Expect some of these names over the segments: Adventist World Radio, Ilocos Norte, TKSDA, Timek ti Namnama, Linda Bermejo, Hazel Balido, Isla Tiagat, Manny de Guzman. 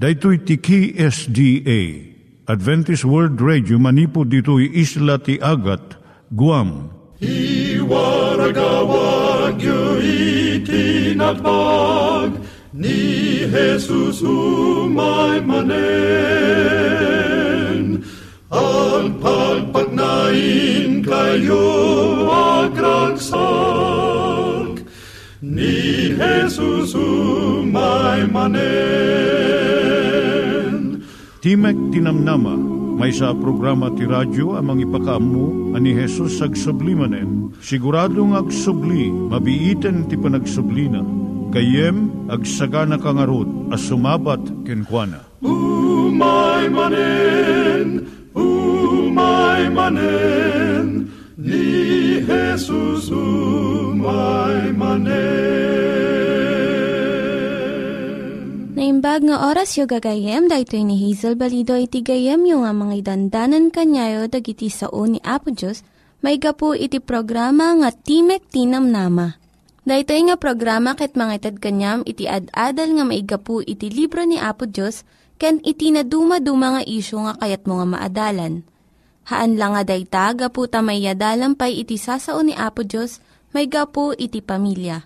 Daito'y TKSDA, Adventist World Radio, manipod dito'y Isla Tiagat, Guam. I waragawag yu itinatpag, ni Jesus umay manen. Ang pagpagnain kayo agkansak, ni Jesus umay manen. Timek ti Namnama, may sa programa ti radyo amang ipakaammo ani Jesus agsublimanen. Siguradong agsubli, mabiiten ti panagsublina. Kayem agsagana kangarot as sumabat kenkwana. Umay manen, ni Jesus umay manen. Naimbag nga oras yu gagayem, dahito ni Hazel Balido iti gagayem yu nga mga idandanan kanyayo dagiti sao ni Apo Diyos, maigapu iti programa nga Timek ti Namnama. Daytoy nga programa ket mangited kanyam iti ad-adal nga maigapu iti libro ni Apo Dios ken iti naduma-duma nga isyu nga kayat mo nga maadalan. Haan lang nga dayta gapu ta mayyadalanpay iti sasao ni Apo Dios maigapu iti pamilya.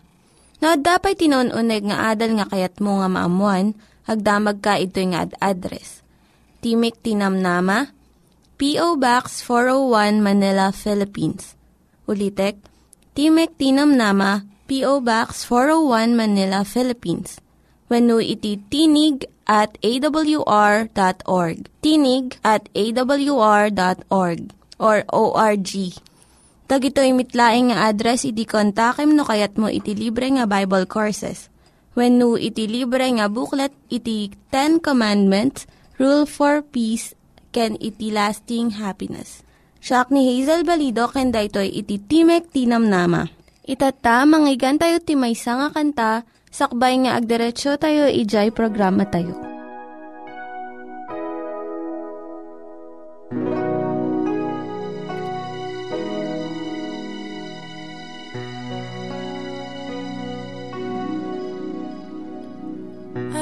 Naadapay tinon-uneg nga adal nga kayat mo nga maamuan agdamag ka itoy nga ad-address. Timek ti Namnama, P.O. Box 401 Manila, Philippines. Ulitek, Timek ti Namnama, P.O. Box 401 Manila, Philippines. Wenno iti tinig@awr.org. Tinig@awr.org or ORG. Dagitoy mitlaeng nga address iti kontakem no kayat mo iti libre nga Bible courses. Wenno iti libre nga booklet iti 10 Commandments, Rule for Peace, ken iti Lasting Happiness. Siak ni Hazel Balido ken daytoy iti Timek ti Namnama. Itata, manggigan tayo timaysa nga kanta, sakbay nga agderetsyo tayo, ijay programa tayo.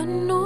No.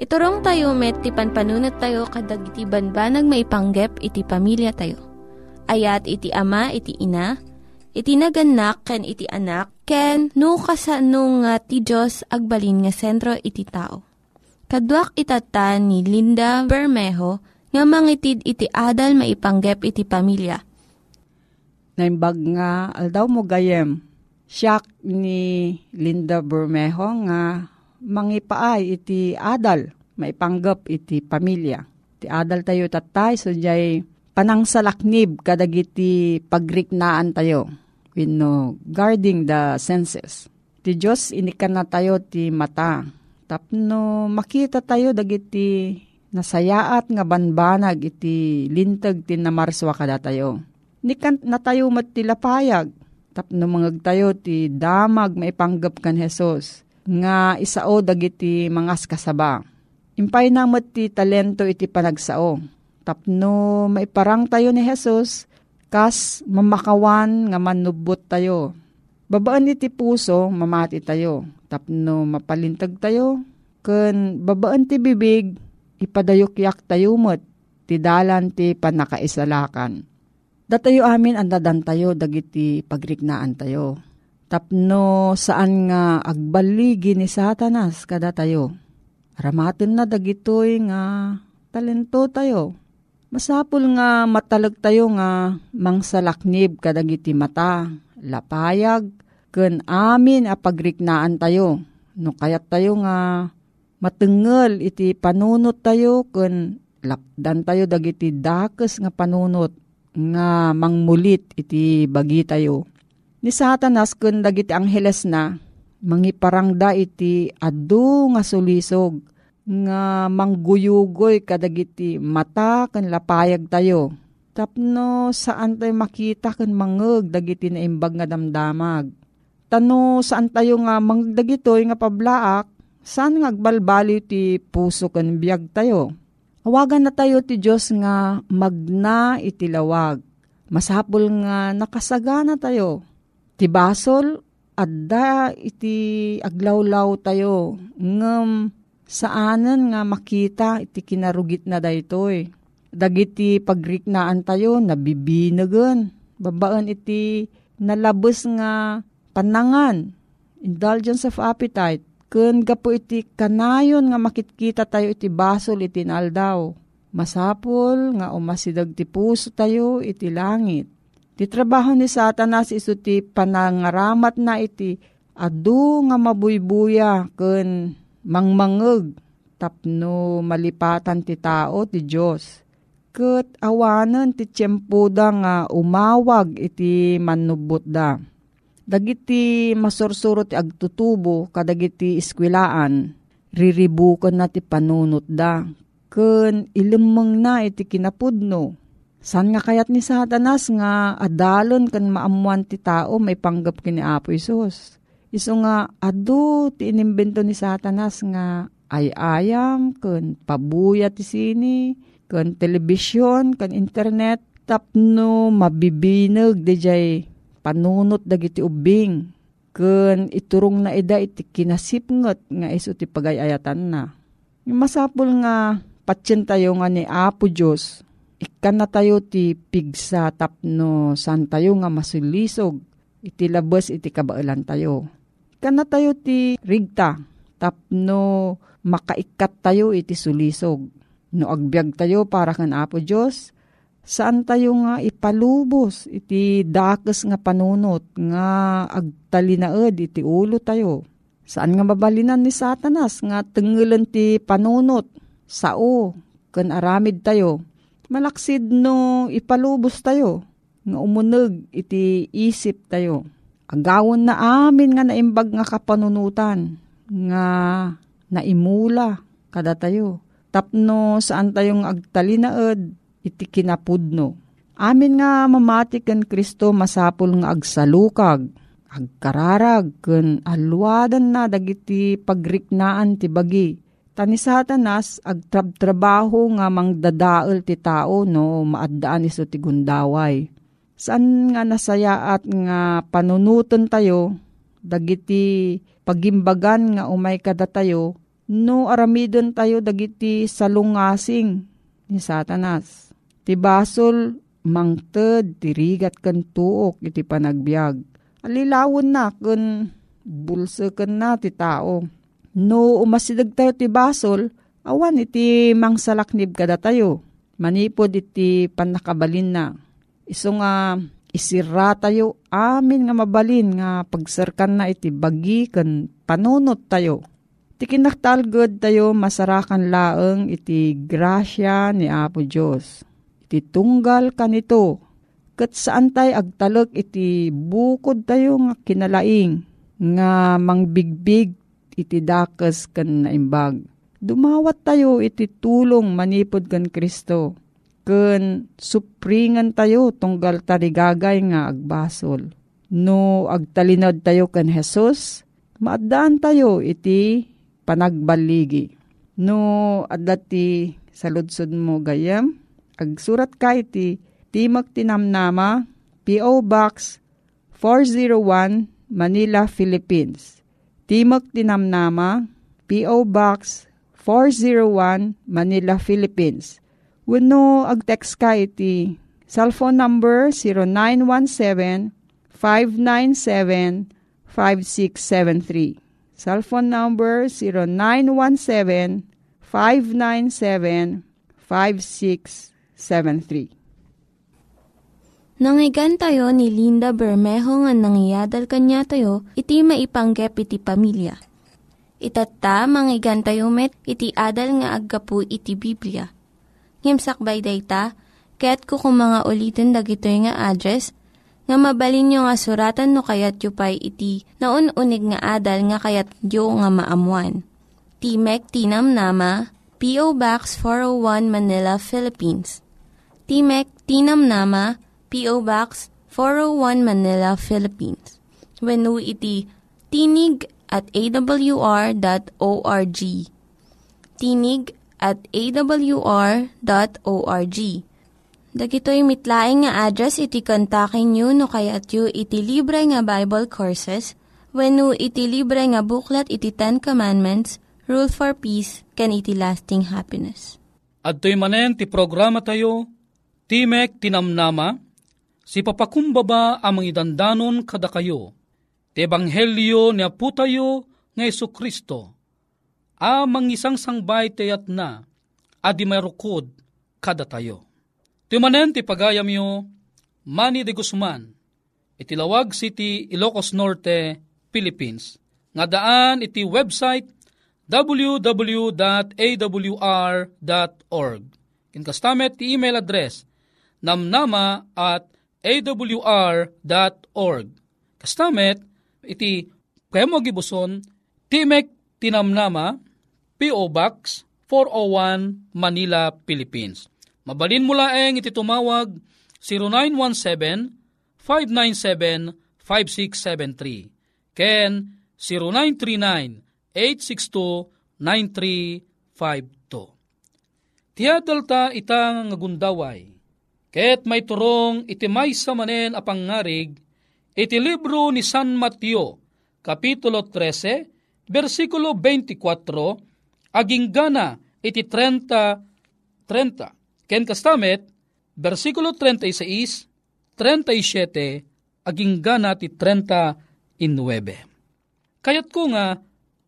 Iturong tayo met, ti panpanunat tayo, kadag iti banbanag maipanggep, iti pamilya tayo. Ayat iti ama, iti ina, iti naganak, ken iti anak, ken nukasanung nga ti Diyos, agbalin nga sentro iti tao. Kaduak itatan ni Linda Bermejo, nga mangitid iti adal maipanggep iti pamilya. Naimbag nga, aldaw mo gayem, siyak ni Linda Bermejo nga, mangipaay iti adal, maipanggap iti pamilya. Iti adal tayo tatay, so jay panangsalaknib kadag iti pagriknaan tayo. You know, guarding the senses. Iti Diyos, inikan na tayo ti mata. Tapno, makita tayo dagiti nasayaat nga banbanag iti lintag ti namarswa kada tayo. Inikan na tayo matilapayag. Tapno, mangag tayo ti damag maipanggap kan Jesus. Nga isao dagiti mangas kasaba. Impay namat ti talento iti panagsao. Tapno maiparang tayo ni Jesus, kas mamakawan nga manubot tayo. Babaan iti puso, mamati tayo. Tapno mapalintag tayo. Kun babaan ti bibig, ipadayukyak tayo mo't tidalan ti panakaisalakan. Datayo amin ang dadan tayo, dagiti pagriknaan tayo. Tapno saan nga agbaligi ni Satanas kada tayo. Aramatin na dagitoy nga talento tayo. Masapul nga matalag tayo nga mangsalaknib kadagiti mata, lapayag, kun amin apagriknaan tayo. No kayat tayo nga matengel iti panunot tayo kun lapdan tayo dagiti dakes nga panunot nga mangmulit iti bagi tayo. Ni Satanas kun dagiti angheles na, mangiparangda iti adu nga sulisog, nga mangguyugoy kadagiti mata kan lapayag tayo. Tapno saan tayo makita kan mangeg dagiti naimbag nga damdamag. Tano saan tayo nga mangdagitoy nga pablaak, saan nga agbalbali ti puso kan biyag tayo. Awagan na tayo ti Diyos nga magna itilawag, masapul nga nakasagana tayo. Ti basol, adda iti aglawlaw tayo, ngem saanan nga makita iti kinarugit na daytoy. Dagiti pagriknaan tayo, nabibinagan, babaan iti nalabas nga panangan, indulgence of appetite, kun gapo iti kanayon nga makitkita tayo iti basol iti naldaw. Masapol nga umasidag ti puso tayo iti langit. Ti trabaho ni Satanas isu ti panangaramat na iti adu nga mabuybuya kun mangmangeg tapno malipatan ti tao ti Diyos. Ket awanen ti tiempo da nga umawag iti manubot da. Dagiti masursuro ti agtutubo kadagiti iskwilaan, riribukan na ti panunot da kun ilemmeng na iti kinapudno. San nga kayat ni Satanas nga adalon kan maamuan ti tao may panggap kini Apo Isus. Isu nga adu ti inimbento ni Satanas nga ay-ayam, kan pabuya ti sini, kan telebisyon, kan internet, tapno mabibinag dijay panunot dagiti ubing, kan iturong na ida iti kinasipngot nga isu ti pagayayatan na. Masapol nga patsin tayo nga ni Apo Diyos. Ikan na tayo ti pigsa tapno san tayo nga masulisog iti labas iti kabailan tayo. Ikan na tayo ti rigta tapno makaikat tayo iti sulisog. No agbyag tayo para kan Apo Diyos, saan tayo nga ipalubos iti dakes nga panunot nga agtalinaed iti ulo tayo. Saan nga babalinan ni Satanas nga tengelen ti panunot sao ken aramid tayo. Malaksid no ipalubos tayo, nga umuneg iti isip tayo. Agawon na amin nga naimbag nga kapanunutan, nga naimula kada tayo. Tapno saan tayong agtalinaed iti kinapudno. Amin nga mamati ken Kristo masapul nga agsalukag, agkararag, ken aluwadan na dagiti pagriknaan ti bagi. Ni Satanas agtrab-trabaho nga mangdadael ti tao no maaddaan iso ti gundaway. Saan nga nasayaat nga panunutan tayo dagiti pagimbagan nga umay kada tayo no aramidon tayo dagiti salungasing ni Satanas. Ti basol mangted tirigat ken tuok iti panagbiag. Alilawon na ken bulseken na ti tao. No umasidag tayo ti basol, awan iti mangsalaknib kada tayo. Manipod iti panakabalin na. Iso nga isira tayo amin nga mabalin nga pagsarkan na iti bagi ken panunot tayo. Tikinaktalgod tayo masarakan laeng iti grasya ni Apo Diyos. Iti tunggal kanito. Ket saan tayo agtalek iti bukod tayo nga kinalaing nga mangbigbig iti dakes ken naimbag. Dumawat tayo iti tulong manipod ken Kristo. Ken supringan tayo tunggal tarigagay nga agbasol. No agtalinod tayo ken Jesus, maadaan tayo iti panagbaligi. No adati saludsod mo gayam, agsurat ka iti Timek ti Namnama, P.O. Box 401, Manila, Philippines. Timek ti Namnama, P.O. Box 401, Manila, Philippines. Wenno agtext ka iti cellphone number 0917-597-5673. Cellphone number 0917-597-5673. Nangyigan tayo ni Linda Bermejo nga nangyadal kanya tayo, iti maipanggep iti pamilya. Itata, mangyigan tayo met, iti adal nga aggapu iti Biblia. Ngimsakbay day ta, kaya't kukumanga ulitin dagito nga address, nga mabalin nyo nga suratan no kayat yu pa'y iti na un-unig nga adal nga kayat yu nga maamuan. Timek ti Namnama, P.O. Box 401 Manila, Philippines. Timek ti Namnama, P.O. Box 401 Manila, Philippines. Wenno iti tinig@awr.org. tinig@awr.org. Dagitoy mitlaing nga address iti kontakin nyo no kayat yu iti libre nga Bible Courses wenno iti libre nga buklat iti Ten Commandments, Rule for Peace, ken iti Lasting Happiness. Adtoy manen ti programa tayo, Timek ti Namnama, si papakumbaba amang idandanon kada kayo, ti Ebanghelyo ni Apo tayo nga Jesucristo, amang isang sangbay tayat na, adi marukod kada tayo. Tumanen ti pagayam yu, Manny de Guzman, iti Lawag City, Ilocos Norte, Philippines. Nga daan iti website www.awr.org. Kinkastamet ti email address namnama@awr.org. Kastamet iti kaymo gibuson Timek ti Namnama, P.O. Box 401 Manila, Philippines. Mabalin mula ang ititumawag 0917-597-5673 ken 0939-862-9352. Tiadal ta itang ngagundaway, ket may turong itimaysa manen a pangarig iti libro ni San Mateo, Kapitulo 13, Bersikulo 24, aginggana iti 30. Ken kastamet, bersikulo 36, 37, aginggana ti 39. Kayat ko nga,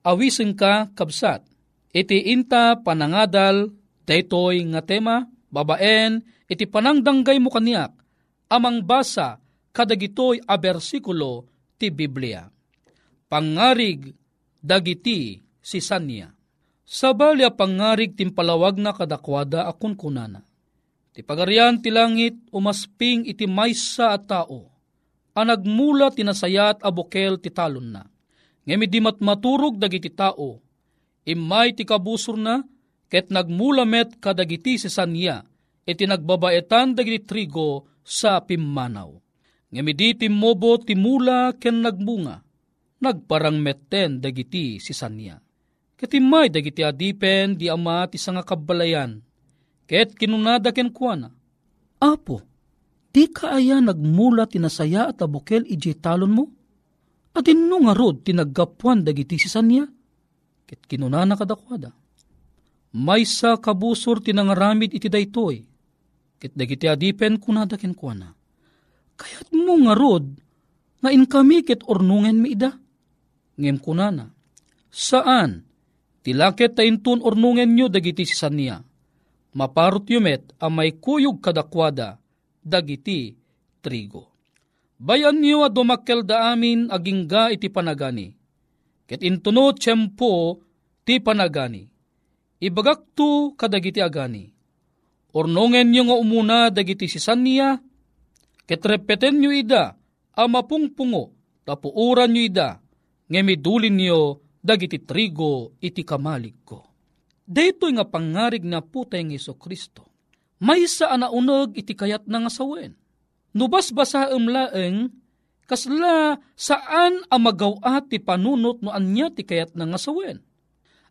awisen ka kabsat, iti inta panangadal, daytoy nga tema, babaen, iti panangdanggay mo kaniak, amang basa, kadagitoy a bersikulo ti Biblia. Pangarig, dagiti, si Sanya. Sabali a pangarig timpalawag na kadakwada akun kunana. Ti pagarian ti langit umasping iti maysa a tao, a nagmula tinasayat a bukel ti talon na. Ngem di matmaturog dagiti tao, imay ti kabusor na, ket nagmula met kadagiti sisanya, iti nagbabaetan dagiti trigo sa pimmanaw. Ngem di timmobo timula ken nagbunga, nagparang metten dagiti sisanya. Ket imay dagiti adipen di ama ti sanga kabbalayan. Ket kinunada ken kuana, Apo, di ka aya nagmula tinasaya at abukel ije talon mo? Adinno nga rod tinaggapuan dagiti sisanya? ket kinunana kadakwada. Maysa kabusor tinangaramid iti daytoy ket dagiti adipen kunada kenkuana. Kayat mo nga rod nga inkami ket ornungen mi ida. Ngem kunana, saan tilaket taintun ornungen nyo dagiti sisan niya. Maparot yumet amay kuyog kadakwada dagiti trigo. Bayan niyo adumakkel da amin agingga iti panagani. Ket intuno tiyempo ti panagani. Ibagakto kadagiti agani. Ornongen niyo nga umuna dagiti sisan niya. Ket repeten niyo ida amapungpungo tapuuran niyo ida. Ngemidulin niyo dagiti trigo iti kamalig ko. Daytoy nga pangarig na putay ng Hesu Kristo. Maysa anaunog iti kayat na nga sawen. Nubasbasa laeng kasla saan amagawaat ti panunot no anya ti kayat na nga sawen.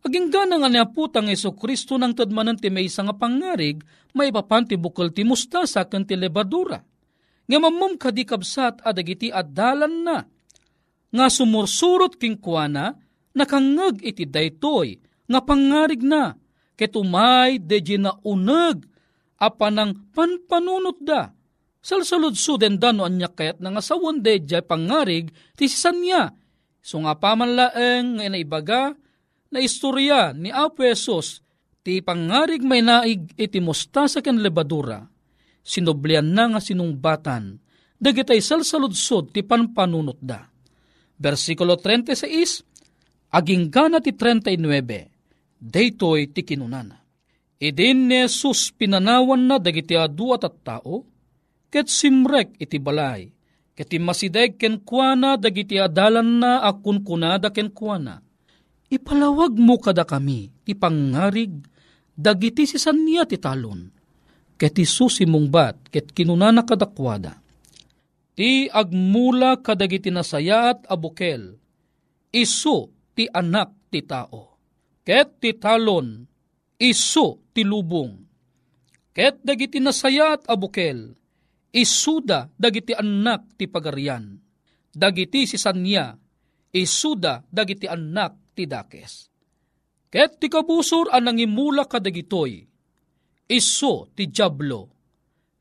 Agingga na nga niaputang Hesu Kristo nang tadmanan ti maysa nga pangarig, may papan ti bukol ti mustasa ken ti lebadura. Ngamamom kadikabsat adagiti addalan na, nga sumursurot kingkuana nakangeg iti daytoy nga pangarig na, ket umay deji na uneg apanang panpanunot da. Salsaludso den dano anyak kayat na nga sawan de jay pangarig ti sisan niya. So nga pamanlaeng nga inaibaga na istorya ni Apo Hesus ti pangarig may naig iti mustasa ken lebadura. Sinoblian na nga sinungbatan dagitay salsaludsod ti panpanunot da. Versikulo 36 aginggan ti 39 daytoy ti kinunana. Idin ni Hesus pinanawan na dagiti adu at tao ket simrek iti balay, ket imasideg kenkuana dagiti adalan na akun kunada kenkuana. Ipalawag mo kada kami, ti pangarig, dagiti sisan niya ti talon, ket susimungbat, ket kinunana kadakwada. Ti agmula kadagiti nasaya at abukel, isu ti anak ti tao, ket ti talon, isu ti lubong, ket dagiti nasaya at abukel, isuda dagiti anak ti pagarian, dagiti sisan niya, isuda dagiti anak ti dakes. Ket ti kabusor anangimula kadagitoy, isu ti diablo,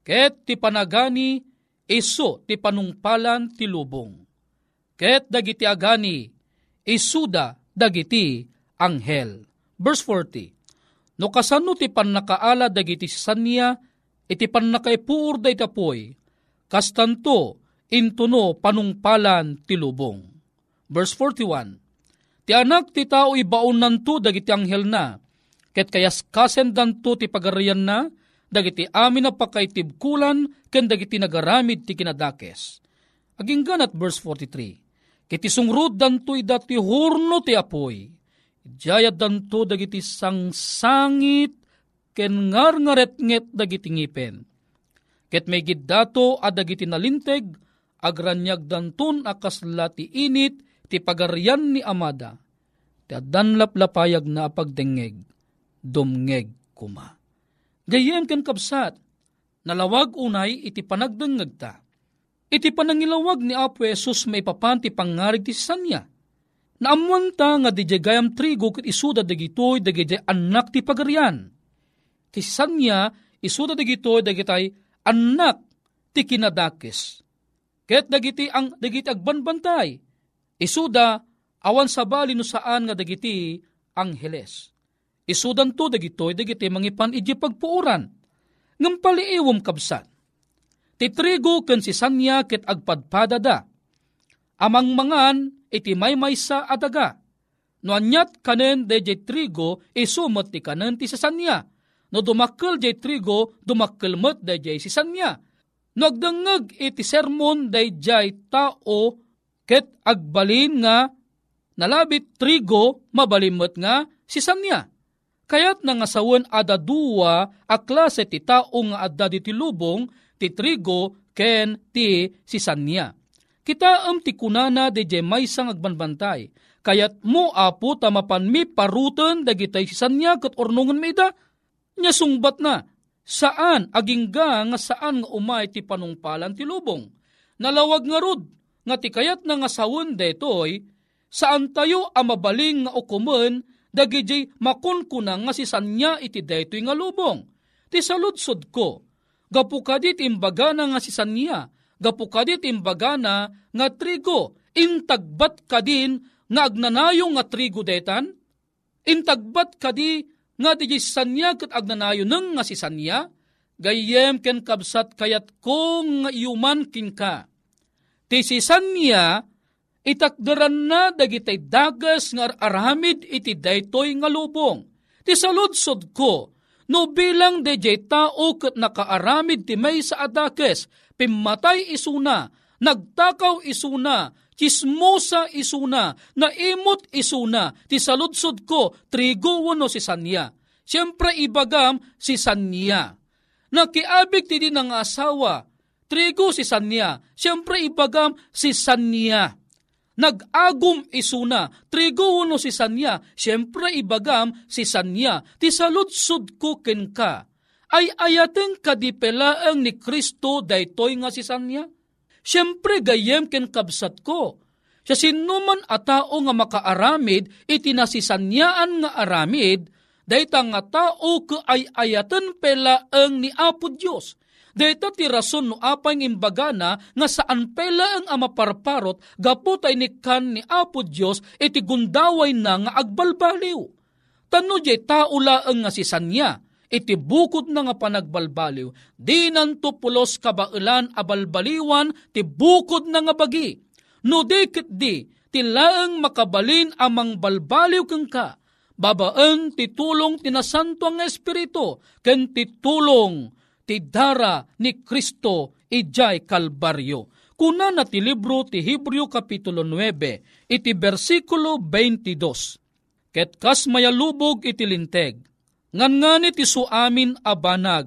ket ti panagani, isu ti panungpalan ti lubong, ket dagiti agani, isuda dagiti anghel. Verse 40, no kasano ti pannakaala dagiti sisan niya, iti pannakaipuur da itapoy, kastanto intuno panungpalan ti lubong. Verse 41, ti anak ti tao ibaon nanto dagiti anghel na, ket kayaskasen danto ti pagarian na, dagiti amin na pakaitibkulan, ken dagiti nagaramid ti kinadakes. Aginggan at verse 43, ket isungrod danto idati hurno ti apoy, jayat danto dagiti sangsangit, ken ngarngaretnget dagiti ngipen, ket may giddato a dagiti nalinteg, agranyag dantun akasla ti init ti pagarian ni amada, ti addanlap lapayag na apagdengeg, dumngeg kuma. Gayem ken kabsat, nalawag unay iti panagdengeg ta. Iti panangilawag ni Apo Hesus may papan ti pangarig ti sisan niya. Naamuan ta nga dijegayam trigo ket isuda dagitoy dagiti anak ti pagarian. Ti sisan niya, isuda dagitoy dagitay anak ti kinadakes. Ket dagiti ang dagiti agbanbantay, isuda awan sabali no saan nga dagiti angheles. Isudan to dagitoy dagiti mangipan iji pagpuuran, ngem paliiwom kabsat. Ti trigo ken sisan niya ket agpadpada da. Amang mangan iti maymaysa adaga. No anyat kanen dagiti trigo isumet ti kanen ti sisan niya. No dumakkel jay trigo, dumakkel met day jay sisan niya. No agdengeg iti sermon day jay tao, ket agbalin nga nalabit trigo, mabalimet nga sisan niya. Kayat nga sawen adadua a klase ti tao nga adda ti lubong, ti trigo, ken ti sisan niya. Kitaem ti kunana day jay maysang agbanbantay, kayat mo apo tamapan mi paruten dagitay sisan niya ket ornungen mi ida. Nya sungbat na, saan agingga nga saan nga umay ti panungpalan ti lubong. Nalawag nga rod, nga tikayat na nga sawon detoy, saan tayo amabaling nga okumen dagiti makunkunang nga sisanya iti daytoy nga lubong. Ti saludsod ko, gapukadit imbagana nga sisanya, gapukadit imbagana nga trigo, intagbat kadin nga agnanayo nga trigo detan, intagbat kadi nga di sisanya ket agnanayo nang nga sisanya, gayem ken kabsat kayat kong nga iuman kinka. Ti sisanya itakdaran na dagitay dagas nga aramid iti daytoy nga lubong. Ti saludsod ko, no bilang dejay tao ket nakaaramid ti may sa adakes, pimmatay isuna, nagtakaw isuna, chismosa isuna, naimot isuna, ti saludsod ko, trigo wano sisanya. Siyempre ibagam sisanya. Nakiabig ti din ang asawa, trigo sisanya. Siyempre ibagam sisanya. Nag-agum isuna, trigo wano sisanya, siyempre ibagam sisanya, ti saludsod ko kenka, ay ayating kadipelaang ni Kristo daytoy nga sisanya. Siyempre gayem kenkabsat ko, siya sinuman a tao nga makaaramid, itinasisanyaan nga aramid, dayta nga tao ko ay ayating pelaang ni Apo Diyos. Dito ti rason no apang imbagana nga saan pela ang amaparparot gaputay ni kan ni Apo Dios iti gundaway na nga agbalbaliw. Tanno jay tao laeng nga sisanya iti bukod na nga panagbalbaliw. Di nanto pulos kabailan abalbaliwan ti bukod na nga bagi. No dikit di ti laeng makabalin amang balbaliw kenka. Babaen ti tulong tinasanto nga espiritu ken ti tulong ti dara ni Kristo ijay Kalbaryo. Kuna na ti libro ti Hebreo Kapitulo 9, iti bersikulo 22. Ket kas mayalubog iti linteg, ngan-ngani ti suamin abanag,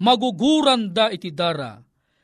maguguran da iti dara.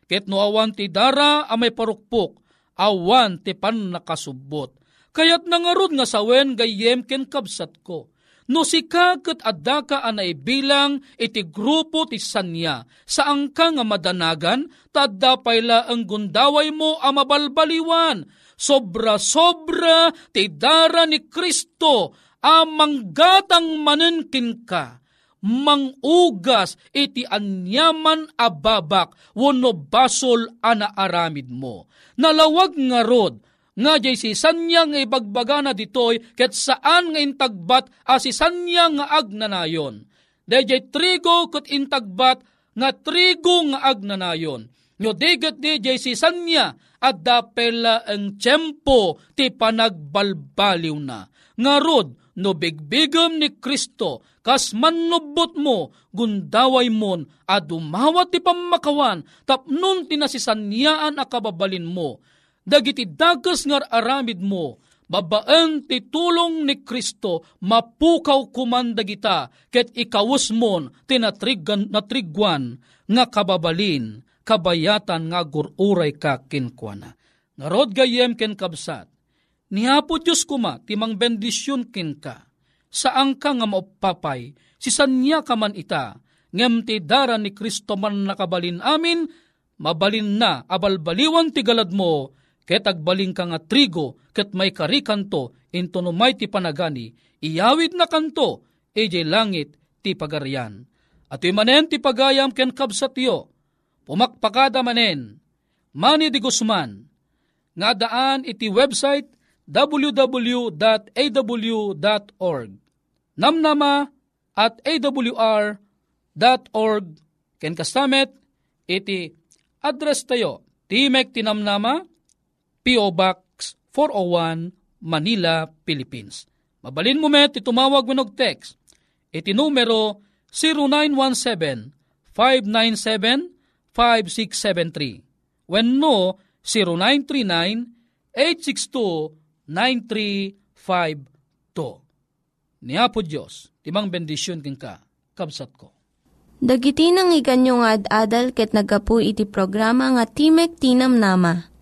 Ket no awan ti dara amay parukpok, awan ti pan nakasubbot. Kayat nangarod nga sawen gayem ken kabsat ko. No sika ket adda ka anay bilang iti grupo ti sanya, saan ka nga madanagan, tadda payla ang gundaway mo ang mabalbaliwan. Sobra-sobra ti dara ni Kristo, amang gatang manenkin ka, mangugas iti anyaman ababak, wano basol ana aramid mo. Nalawag nga rod, nga jay sisanya nga ibagbagana ditoy ket saan nga intagbat a sisanya nga agnanayon. Dayjay trigo ket intagbat nga trigo nga agnanayon. No diget di jay sisanya at dapela ang tiyempo ti panagbalbaliw na. Ngarod no bigbigem ni Kristo kas manubot mo gundaway mon adumawat ti pammakawan tapnon tinasisanyaan a kababalin mo. Dagiti dagas ngar aramid mo, babaen ti tulong ni Kristo, mapukaw kumandagita, ket ikawus mon, tinatrigwan, nga kababalin, kabayatan nga gururay ka kinkwana. Narod gayem kenkabsat, ni Apo Diyos kuma, timang bendisyon kinka, saan ka nga maupapay, sisanya ka man ita, ngem ti dara ni Kristo man nakabalin amin, mabalin na abalbaliwan ti galad mo, ket agbaling ka nga trigo, ket may karikanto, into no may ti panagani, iyawid na kanto, ejay langit ti pagarian. At manen ti pagayam ken kabsatyo, pumakpakada manen, Manny de Guzman, nga daan iti website www.aw.org, namnama@awr.org, ken kastamet, iti address tayo, Timek ti Namnama, P.O. Box 401, Manila, Philippines. Mabalin mo met, itumawag winog text. Iti numero 0917-597-5673. When no, 0939-862-9352. Ni Apo Diyos, timang bendisyon kinka, kabsat ko. Dagiti nangyiganyo nga ad-adal ket nagapu iti programa nga Timek ti Namnama.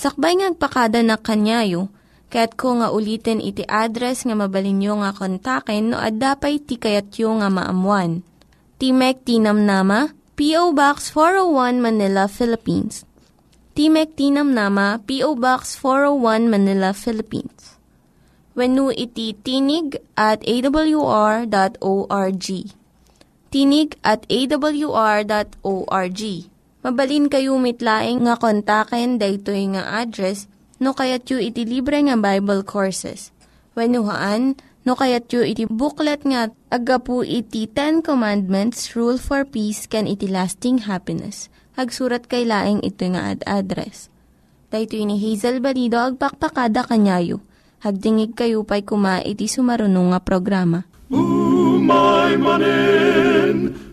Sakbay ngagpakada na kanyayo, kaya't ko nga ulitin iti address nga mabalinyo nga kontaken no ad-dapay ti kayatyo nga maamuan. Timek ti Namnama, P.O. Box 401 Manila, Philippines. Timek ti Namnama, P.O. Box 401 Manila, Philippines. wenno iti tinig@awr.org. Tinig@awr.org. Mabalin kayo mitlaeng nga kontaken daytoy nga address no kayatyo iti libre nga Bible Courses. Wennohaan no kayatyo iti booklet nga agapu iti 10 Commandments, Rule for Peace, can iti lasting happiness. Hagsurat kay laeng ito nga address. Dayto ni Hazel Balido agpakpakada kanyayo. Hagdingig kayo pa'y kumaiti sumarunong nga programa. Umay